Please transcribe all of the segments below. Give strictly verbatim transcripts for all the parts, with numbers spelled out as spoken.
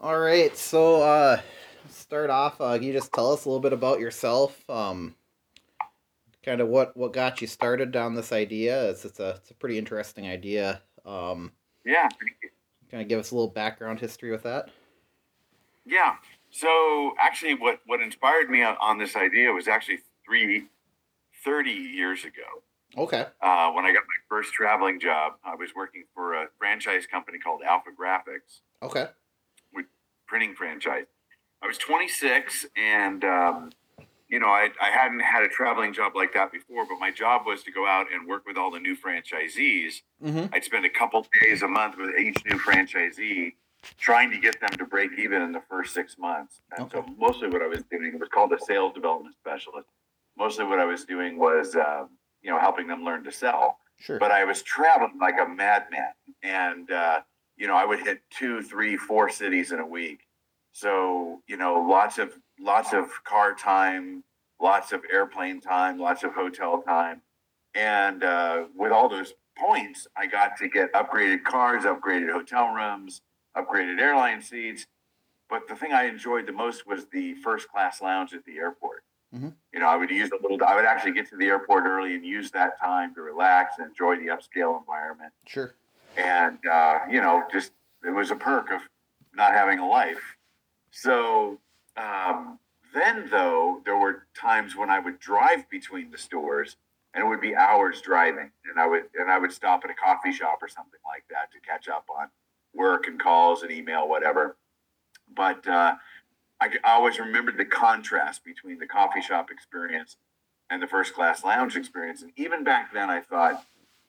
All right, so uh, start off, uh, can you just tell us a little bit about yourself? Um, kind of what, what got you started down this idea? It's, it's, a, it's a pretty interesting idea. Um, yeah. Kind of give us a little background history with that. Yeah. So actually what, what inspired me on this idea was actually three, thirty years ago. Okay. Uh, when I got my first traveling job, I was working for a franchise company called Alpha Graphics. Okay. Printing franchise. I was twenty-six, and um, you know, I, I hadn't had a traveling job like that before, but my job was to go out and work with all the new franchisees. Mm-hmm. I'd spend a couple days a month with each new franchisee, trying to get them to break even in the first six months. And okay. So mostly what I was doing, it was called a sales development specialist. Mostly what I was doing was, uh, you know, helping them learn to sell. Sure. But I was traveling like a madman, and uh, you know, I would hit two, three, four cities in a week. So, you know, lots of lots of car time, lots of airplane time, lots of hotel time. And uh, with all those points, I got to get upgraded cars, upgraded hotel rooms, upgraded airline seats. But the thing I enjoyed the most was the first class lounge at the airport. Mm-hmm. You know, I would use a little, I would actually get to the airport early and use that time to relax and enjoy the upscale environment. Sure. And, uh, you know, just it was a perk of not having a life. So um, then, though, there were times when I would drive between the stores, and it would be hours driving. And I would and I would stop at a coffee shop or something like that to catch up on work and calls and email, whatever. But uh, I, I always remembered the contrast between the coffee shop experience and the first class lounge experience. And even back then, I thought,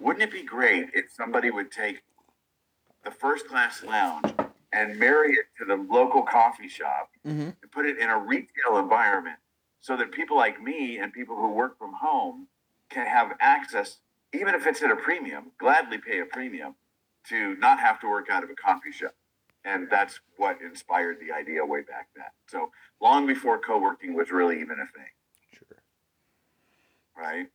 wouldn't it be great if somebody would take the first class lounge and marry it to the local coffee shop, mm-hmm. and put it in a retail environment so that people like me and people who work from home can have access, even if it's at a premium, gladly pay a premium, to not have to work out of a coffee shop. And that's what inspired the idea way back then. So long before co-working was really even a thing. Sure. Right?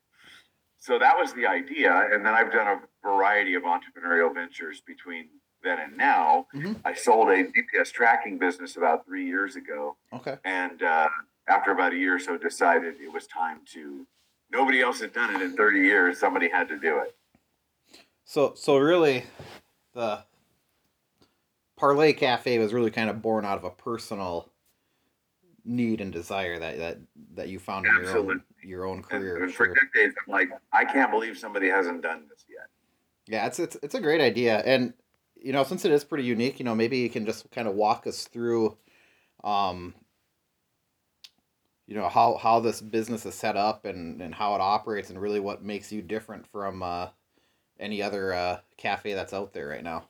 So that was the idea. And then I've done a variety of entrepreneurial ventures between then and now. Mm-hmm. I sold a V P S tracking business about three years ago. Okay. And uh, after about a year or so, decided it was time to, nobody else had done it in thirty years. Somebody had to do it. So, so really the Parlay Cafe was really kind of born out of a personal need and desire that, that, that you found Absolutely. in your own, your own career. And for decades, I'm like, I can't believe somebody hasn't done this yet. Yeah. It's, it's, it's a great idea. And, you know, since it is pretty unique, you know, maybe you can just kind of walk us through, um, you know, how, how this business is set up and, and how it operates and really what makes you different from uh, any other uh, cafe that's out there right now.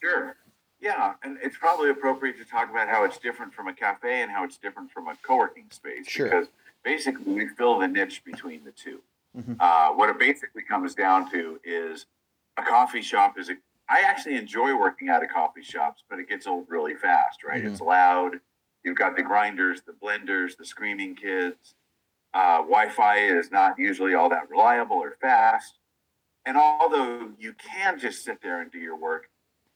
Sure. Yeah. And it's probably appropriate to talk about how it's different from a cafe and how it's different from a co-working space. Sure. Because basically we fill the niche between the two. Mm-hmm. Uh, what it basically comes down to is a coffee shop is a I actually enjoy working out of coffee shops, but it gets old really fast, right? Mm-hmm. It's loud. You've got the grinders, the blenders, the screaming kids. Uh, Wi-Fi is not usually all that reliable or fast. And although you can just sit there and do your work,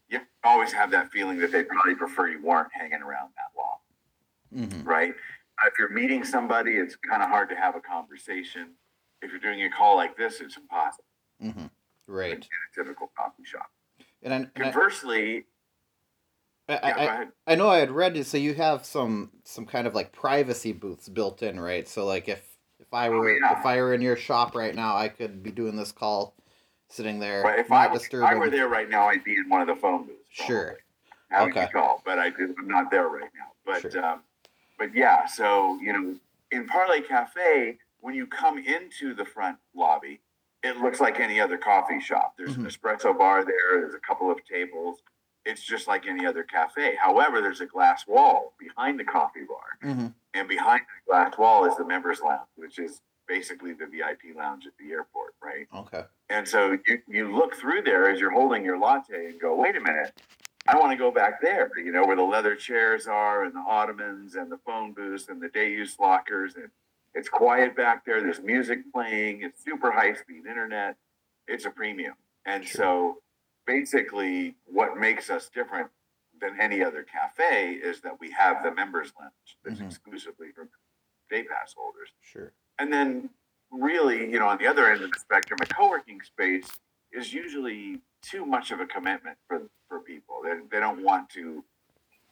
you always have that feeling that they'd probably prefer you weren't hanging around that long, mm-hmm. right? If you're meeting somebody, it's kind of hard to have a conversation. If you're doing a call like this, it's impossible. Mm-hmm. Right. It's in a typical coffee shop. And, I, and conversely, I, I, yeah, I, I know I had read, so you have some, some kind of like privacy booths built in, right? So like if, if I were, oh, yeah. if I were in your shop right now, I could be doing this call sitting there. But if, not I, if I were there right now, I'd be in one of the phone booths. Probably. Sure. Having okay. a call, but I do, I'm not there right now, but, sure. um, but yeah, so, you know, in Parlay Cafe, when you come into the front lobby, it looks like any other coffee shop. There's mm-hmm. an espresso bar there. There's a couple of tables. It's just like any other cafe. However, there's a glass wall behind the coffee bar. Mm-hmm. And behind the glass wall is the members lounge, which is basically the V I P lounge at the airport, right? Okay. And so you, you look through there as you're holding your latte and go, wait a minute, I want to go back there, you know, where the leather chairs are and the ottomans and the phone booths and the day-use lockers and it's quiet back there. There's music playing. It's super high-speed internet. It's a premium. And sure. so basically what makes us different than any other cafe is that we have the members lounge that's mm-hmm. exclusively for day pass holders. Sure. And then really, you know, on the other end of the spectrum, a co-working space is usually too much of a commitment for for people. They they don't want to,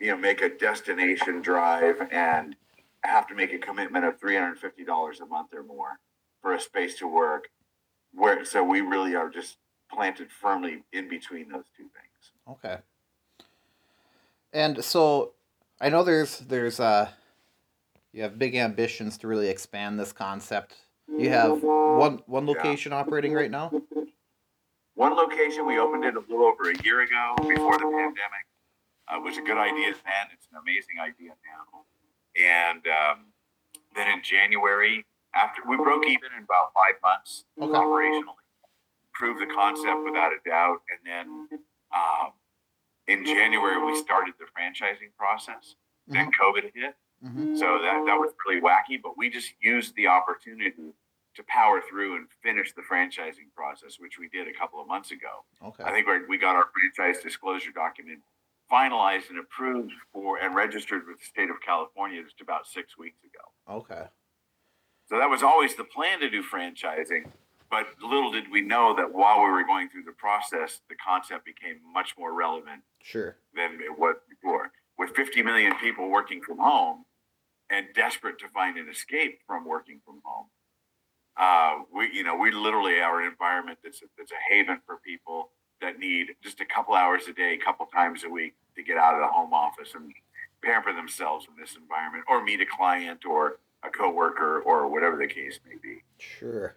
you know, make a destination drive and have to make a commitment of three hundred fifty dollars a month or more for a space to work. Where so we really are just planted firmly in between those two things. Okay. And so I know there's there's uh you have big ambitions to really expand this concept. You have one one location yeah. operating right now? One location. We opened it a little over a year ago before the pandemic. Uh, it was a good idea then. It's an amazing idea now. And um, then in January, after we broke even in about five months okay. operationally, proved the concept without a doubt. And then um, in January, we started the franchising process. Mm-hmm. Then COVID hit. Mm-hmm. So that, that was really wacky, but we just used the opportunity to power through and finish the franchising process, which we did a couple of months ago. Okay. I think we're, we got our franchise disclosure document finalized and approved for and registered with the state of California just about six weeks ago. Okay. So that was always the plan to do franchising, but little did we know that while we were going through the process, the concept became much more relevant sure. than it was before. With fifty million people working from home and desperate to find an escape from working from home, uh, we, you know, we literally our environment that's a, that's a haven for people that need just a couple hours a day, a couple times a week to get out of the home office and pamper themselves in this environment or meet a client or a coworker or whatever the case may be. Sure.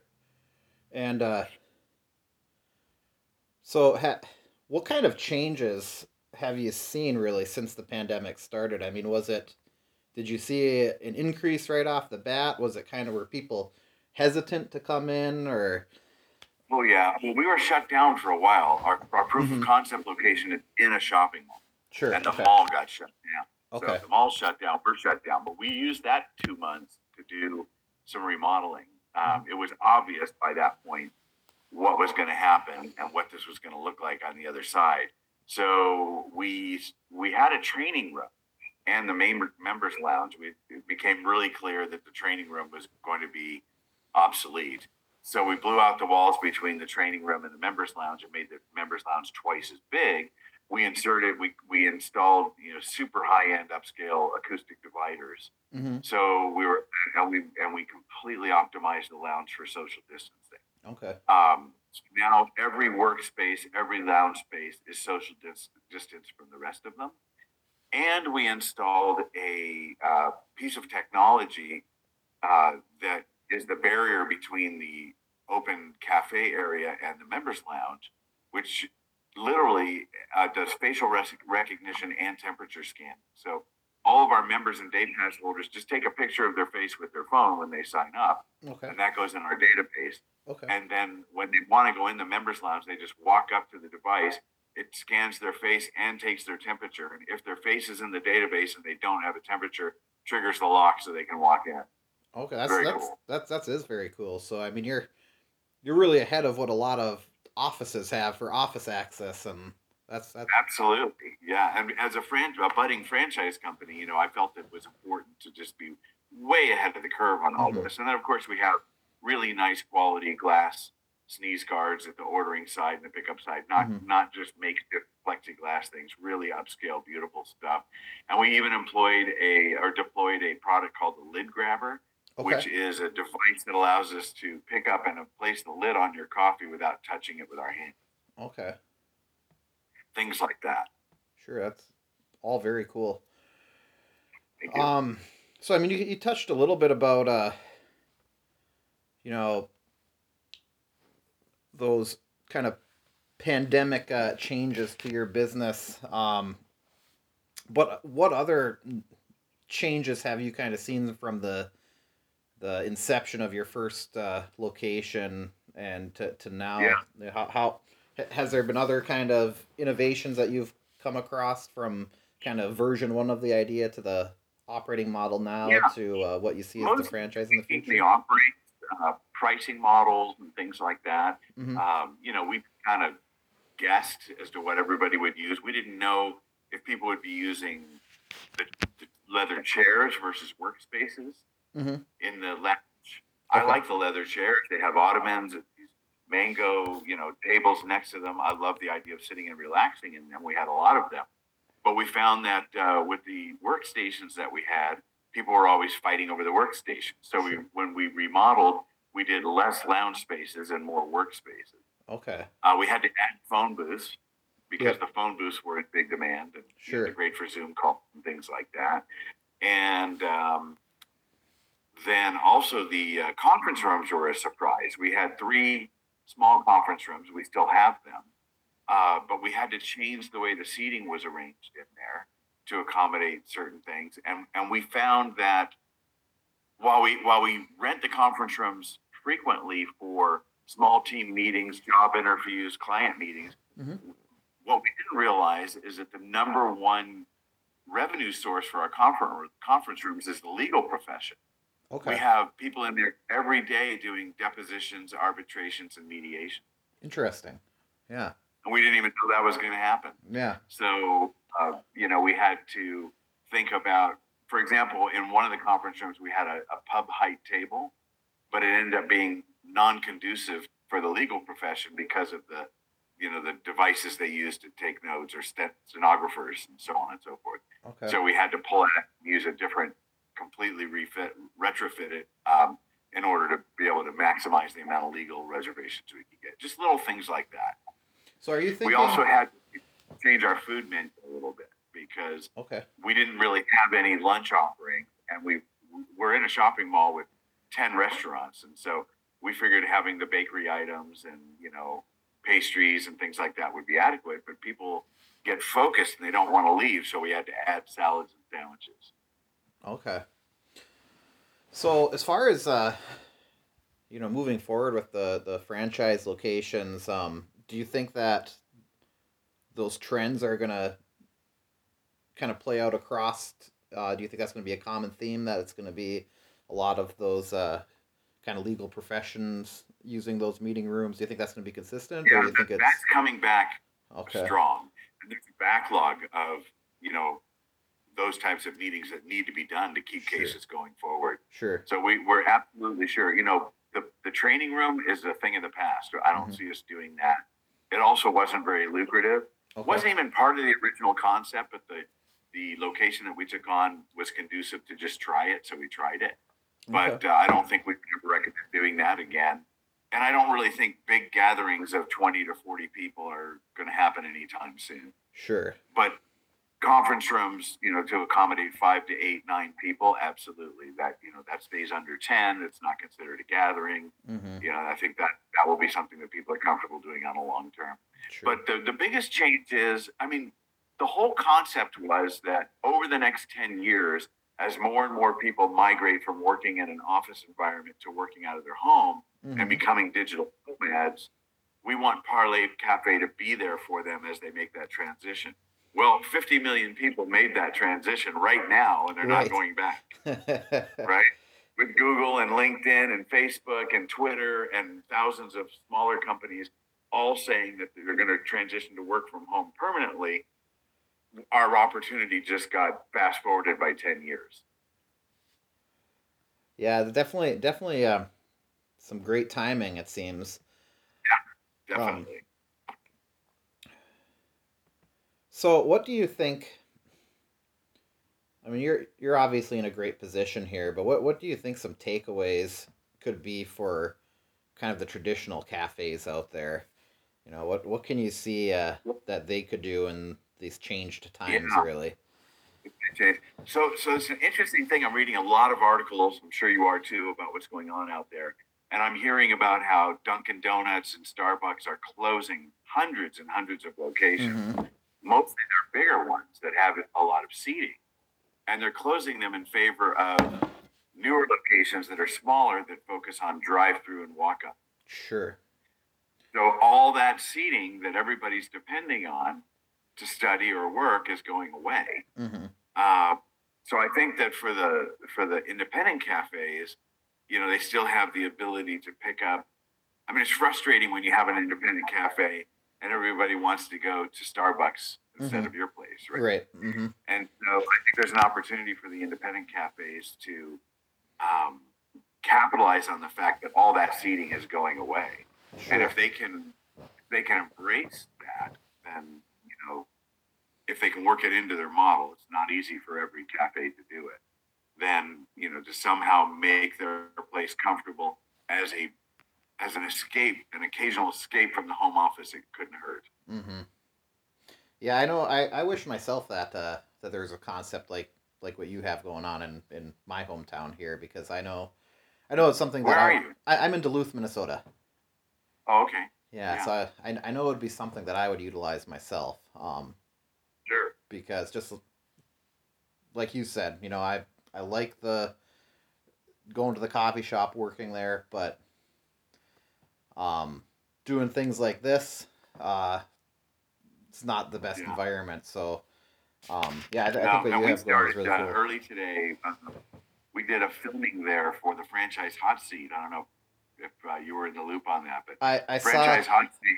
And uh, so ha- what kind of changes have you seen really since the pandemic started? I mean, was it, did you see an increase right off the bat? Was it kind of were people hesitant to come in or... Well, yeah. Well, we were shut down for a while. Our, our proof mm-hmm. of concept location is in a shopping mall. Sure. And the okay. mall got shut down. Okay. So the mall shut down. We're shut down. But we used that two months to do some remodeling. Um, mm-hmm. It was obvious by that point what was going to happen and what this was going to look like on the other side. So we we had a training room and the main members lounge. We, it became really clear that the training room was going to be obsolete. So we blew out the walls between the training room and the members lounge and made the members lounge twice as big. We inserted, we we installed, you know, super high-end upscale acoustic dividers. Mm-hmm. So we were, and we and we completely optimized the lounge for social distancing. Okay. Um, so now every workspace, every lounge space is social dis- distance from the rest of them. And we installed a uh, piece of technology uh, that is the barrier between the open cafe area and the members lounge, which literally uh, does facial rec- recognition and temperature scan. So all of our members and day pass holders just take a picture of their face with their phone when they sign up. Okay. And that goes in our database. Okay. And then when they want to go in the members lounge, they just walk up to the device. It scans their face and takes their temperature. And if their face is in the database and they don't have a temperature, triggers the lock so they can walk in. Okay, that's that's, cool. that's that's that's is very cool. So I mean, you're you're really ahead of what a lot of offices have for office access, and that's, that's... absolutely yeah. I and mean, as a franch- a budding franchise company, you know, I felt it was important to just be way ahead of the curve on all mm-hmm. this. And then of course we have really nice quality glass sneeze guards at the ordering side and the pickup side, not mm-hmm. not just make plexiglass things, really upscale, beautiful stuff. And we even employed a or deployed a product called the lid grabber. Okay. Which is a device that allows us to pick up and place the lid on your coffee without touching it with our hand. Okay. Things like that. Sure, that's all very cool. Thank you. Um, so, I mean, you, you touched a little bit about, uh, you know, those kind of pandemic uh, changes to your business. Um, but what other changes have you kind of seen from the the inception of your first uh, location and to, to now? Yeah. how, how has there been other kind of innovations that you've come across from kind of version one of the idea to the operating model now yeah. to uh, what you see Most as the franchise in the future? The operating uh, pricing models and things like that. Mm-hmm. Um, you know, we kind of guessed as to what everybody would use. We didn't know if people would be using the, the leather chairs versus workspaces mm-hmm. in the lounge. Okay. I like the leather chairs. They have ottomans and these mango, you know, tables next to them. I love the idea of sitting and relaxing in them. We had a lot of them. But we found that uh, with the workstations that we had, people were always fighting over the workstation. So we, when we remodeled, we did less lounge spaces and more workspaces. Okay. Uh, we had to add phone booths because yeah. the phone booths were in big demand. And sure. They're great for Zoom calls and things like that. And um, then also the uh, conference rooms were a surprise. We had three small conference rooms. We still have them. Uh, but we had to change the way the seating was arranged in there to accommodate certain things. And and we found that while we while we rent the conference rooms frequently for small team meetings, job interviews, client meetings, mm-hmm. what we didn't realize is that the number one revenue source for our conference conference rooms is the legal profession. Okay. We have people in there every day doing depositions, arbitrations, and mediation. Interesting. Yeah. And we didn't even know that was going to happen. Yeah. So, uh, you know, we had to think about, for example, in one of the conference rooms, we had a, a pub height table, but it ended up being non-conducive for the legal profession because of the, you know, the devices they use to take notes or stenographers and so on and so forth. Okay. So we had to pull out and use a different, completely refit, retrofitted um, in order to be able to maximize the amount of legal reservations we could get. Just little things like that. So are you thinking... We also had to change our food menu a little bit because okay. we didn't really have any lunch offering, and we we're in a shopping mall with ten restaurants, and so we figured having the bakery items and, you know, pastries and things like that would be adequate, but people get focused and they don't want to leave, so we had to add salads and sandwiches. Okay. So as far as, uh, you know, moving forward with the, the franchise locations, um, do you think that those trends are going to kind of play out across? Uh, do you think that's going to be a common theme, that it's going to be a lot of those uh, kind of legal professions using those meeting rooms? Do you think that's going to be consistent? Yeah, or do you that, think it's... that's coming back okay. strong. And there's a backlog of, you know, those types of meetings that need to be done to keep sure. cases going forward. Sure. So we, we're absolutely sure. You know, the, the training room is a thing of the past. I don't mm-hmm. see us doing that. It also wasn't very lucrative. It okay. wasn't even part of the original concept, but the, the location that we took on was conducive to just try it, so we tried it. But okay. uh, I don't think we would ever recommend doing that again. And I don't really think big gatherings of twenty to forty people are going to happen anytime soon. Sure. But conference rooms, you know, to accommodate five to eight, nine people, absolutely. That, you know, that stays under ten. It's not considered a gathering. Mm-hmm. You know, I think that that will be something that people are comfortable doing on a long term. Sure. But the, the biggest change is, I mean, the whole concept was that over the next ten years, as more and more people migrate from working in an office environment to working out of their home mm-hmm. and becoming digital nomads, we want Parlay Cafe to be there for them as they make that transition. Well, fifty million people made that transition right now, and they're right. not going back, right? With Google and LinkedIn and Facebook and Twitter and thousands of smaller companies all saying that they're going to transition to work from home permanently, our opportunity just got fast-forwarded by ten years. Yeah, definitely definitely, uh, some great timing, it seems. Yeah, definitely. Um, So what do you think, I mean, you're you're obviously in a great position here, but what, what do you think some takeaways could be for kind of the traditional cafes out there? You know, what, what can you see uh, that they could do in these changed times, yeah. really? So, so it's an interesting thing. I'm reading a lot of articles, I'm sure you are too, about what's going on out there. And I'm hearing about how Dunkin' Donuts and Starbucks are closing hundreds and hundreds of locations. Mm-hmm. Mostly they're bigger ones that have a lot of seating, and they're closing them in favor of newer locations that are smaller that focus on drive-through and walk-up. Sure. So all that seating that everybody's depending on to study or work is going away. Mm-hmm. Uh, so I think that for the for the independent cafes, you know, they still have the ability to pick up. I mean, it's frustrating when you have an independent cafe and everybody wants to go to Starbucks instead mm-hmm. of your place. cafes, right? Right. Mm-hmm. And so I think there's an opportunity for the independent cafes to um, capitalize on the fact that all that seating is going away. Sure. And if they can, if they can embrace that, then, you know, if they can work it into their model, it's not easy for every cafe to do it. Then, you know, to somehow make their place comfortable as a as an escape, an occasional escape from the home office, it couldn't hurt. Mm-hmm. Yeah, I know. I, I wish myself that uh, that there's a concept like like what you have going on in, in my hometown here, because I know I know it's something that... Where are I, you? I, I'm in Duluth, Minnesota. Oh, okay. Yeah, yeah. so I, I I know it would be something that I would utilize myself. Um, sure. Because just like you said, you know, I I like the going to the coffee shop, working there, but um, doing things like this, uh, it's not the best yeah. environment. So, um, yeah, I, th- no, I think what no, you we have started really cool. early today. Uh, we did a filming there for the franchise hot seat. I don't know if uh, you were in the loop on that, but I, I franchise saw, hot seat.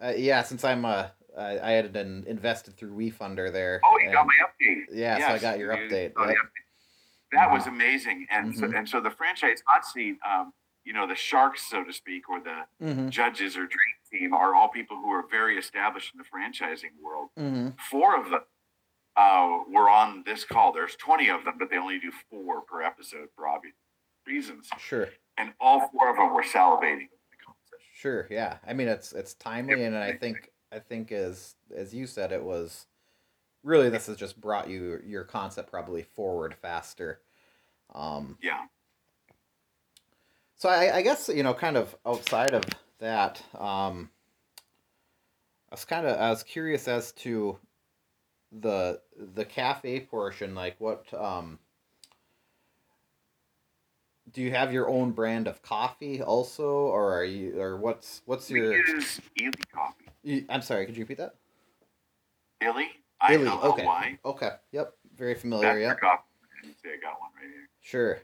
Uh, yeah, since I'm uh, I, I had an invested through WeFunder there. Oh, you and, got my update. Yeah, yes, so I got your update. Got right? update. That wow. was amazing, and mm-hmm. so and so the franchise hot seat. Um, you know, the sharks, so to speak, or the mm-hmm. judges or drink team are all people who are very established in the franchising world. Mm-hmm. Four of them uh, were on this call. There's twenty of them, but they only do four per episode for obvious reasons. Sure. And all four of them were salivating. Sure. Yeah. I mean, it's, it's timely. It, and I think, I think as, as you said, it was really, this has just brought you, your concept probably forward faster. Um, yeah. So I, I guess, you know, kind of outside of that, um, I was kind of, I was curious as to the, the cafe portion, like what, um, do you have your own brand of coffee also, or are you, or what's, what's your... We use Illy coffee. I'm sorry, could you repeat that? Illy? Illy, okay. Okay, yep, very familiar, yeah. That's their coffee. I didn't say I got one right here. Sure.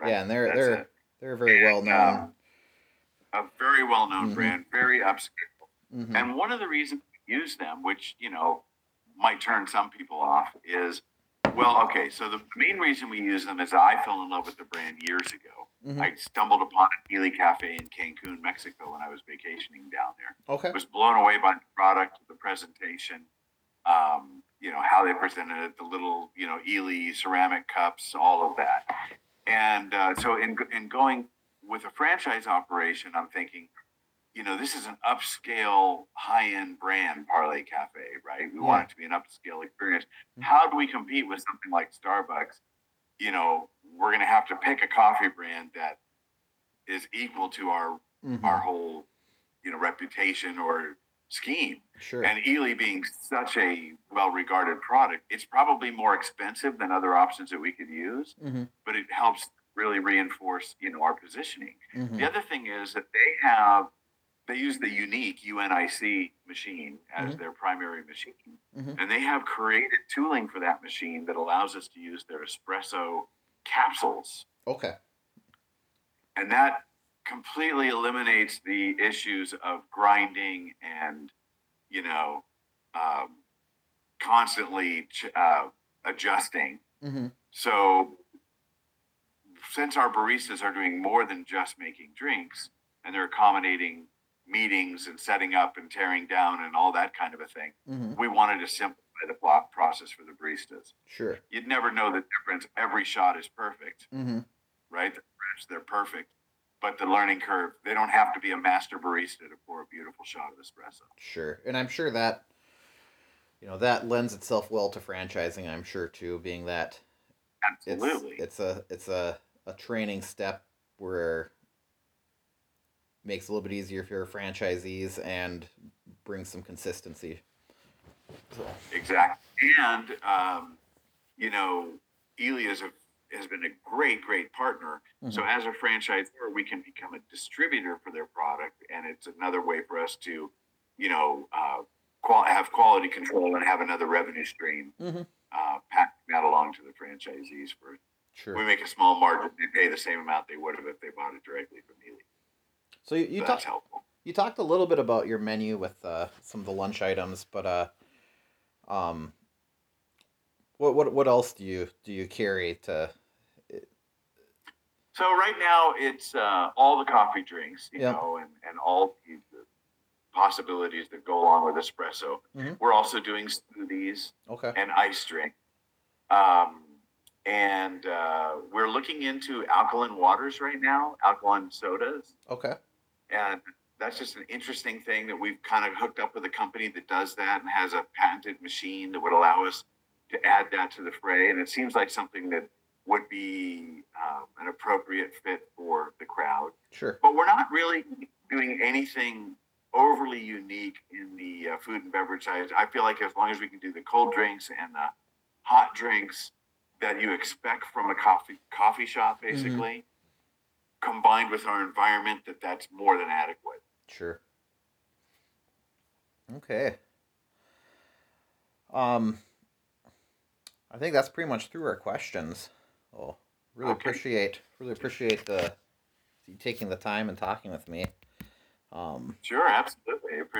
Right. Yeah, and they're, That's they're... It. They're very well known. Um, a very well known mm-hmm. brand, very upscale. Mm-hmm. And one of the reasons we use them, which, you know, might turn some people off, is well, okay, so the main reason we use them is I fell in love with the brand years ago. Mm-hmm. I stumbled upon an Illy Cafe in Cancun, Mexico when I was vacationing down there. Okay. I was blown away by the product, the presentation, um, you know, how they presented it, the little, you know, Illy ceramic cups, all of that. And uh, so in in going with a franchise operation, I'm thinking, you know, this is an upscale, high-end brand, Parlay Cafe, right? We yeah. want it to be an upscale experience. How do we compete with something like Starbucks? You know, we're going to have to pick a coffee brand that is equal to our mm-hmm. our whole, you know, reputation or scheme. Sure. And Illy being such a well-regarded product, it's probably more expensive than other options that we could use, mm-hmm. but it helps really reinforce, you know, our positioning. Mm-hmm. The other thing is that they have, they use the UNIC, U N I C machine as mm-hmm. their primary machine. Mm-hmm. And they have created tooling for that machine that allows us to use their espresso capsules. Okay. And that completely eliminates the issues of grinding and, you know, um, constantly ch- uh, adjusting. Mm-hmm. So since our baristas are doing more than just making drinks, and they're accommodating meetings and setting up and tearing down and all that kind of a thing, mm-hmm. we wanted to simplify the block process for the baristas. Sure. You'd never know the difference. Every shot is perfect, mm-hmm. right? They're perfect. But the learning curve, they don't have to be a master barista to pour a beautiful shot of espresso. Sure. And I'm sure that, you know, that lends itself well to franchising, I'm sure, too, being that absolutely it's, it's a it's a, a training step where it makes it a little bit easier for your franchisees and brings some consistency. So. Exactly. And, um, you know, Illy is a has been a great, great partner. Mm-hmm. So as a franchisor, we can become a distributor for their product. And it's another way for us to, you know, uh, qual- have quality control and have another revenue stream, mm-hmm. uh, pack that along to the franchisees. For sure. We make a small margin. They pay the same amount they would have if they bought it directly from Illy. So you, you so talked, you talked a little bit about your menu with, uh, some of the lunch items, but, uh, um, What what what else do you do you carry to? So right now it's uh, all the coffee drinks, you yeah. know, and, and all the possibilities that go along with espresso. Mm-hmm. We're also doing smoothies okay. and ice drink. Um, and uh, we're looking into alkaline waters right now, alkaline sodas. Okay. And that's just an interesting thing that we've kind of hooked up with a company that does that and has a patented machine that would allow us to add that to the fray. And it seems like something that would be um, an appropriate fit for the crowd. Sure. But we're not really doing anything overly unique in the uh, food and beverage side. I feel like as long as we can do the cold drinks and the hot drinks that you expect from a coffee coffee shop, basically, mm-hmm. combined with our environment, that that's more than adequate. Sure. Okay. Um, I think that's pretty much through our questions. Oh, really okay. appreciate, really appreciate the you taking the time and talking with me. Um, sure, absolutely. I appreciate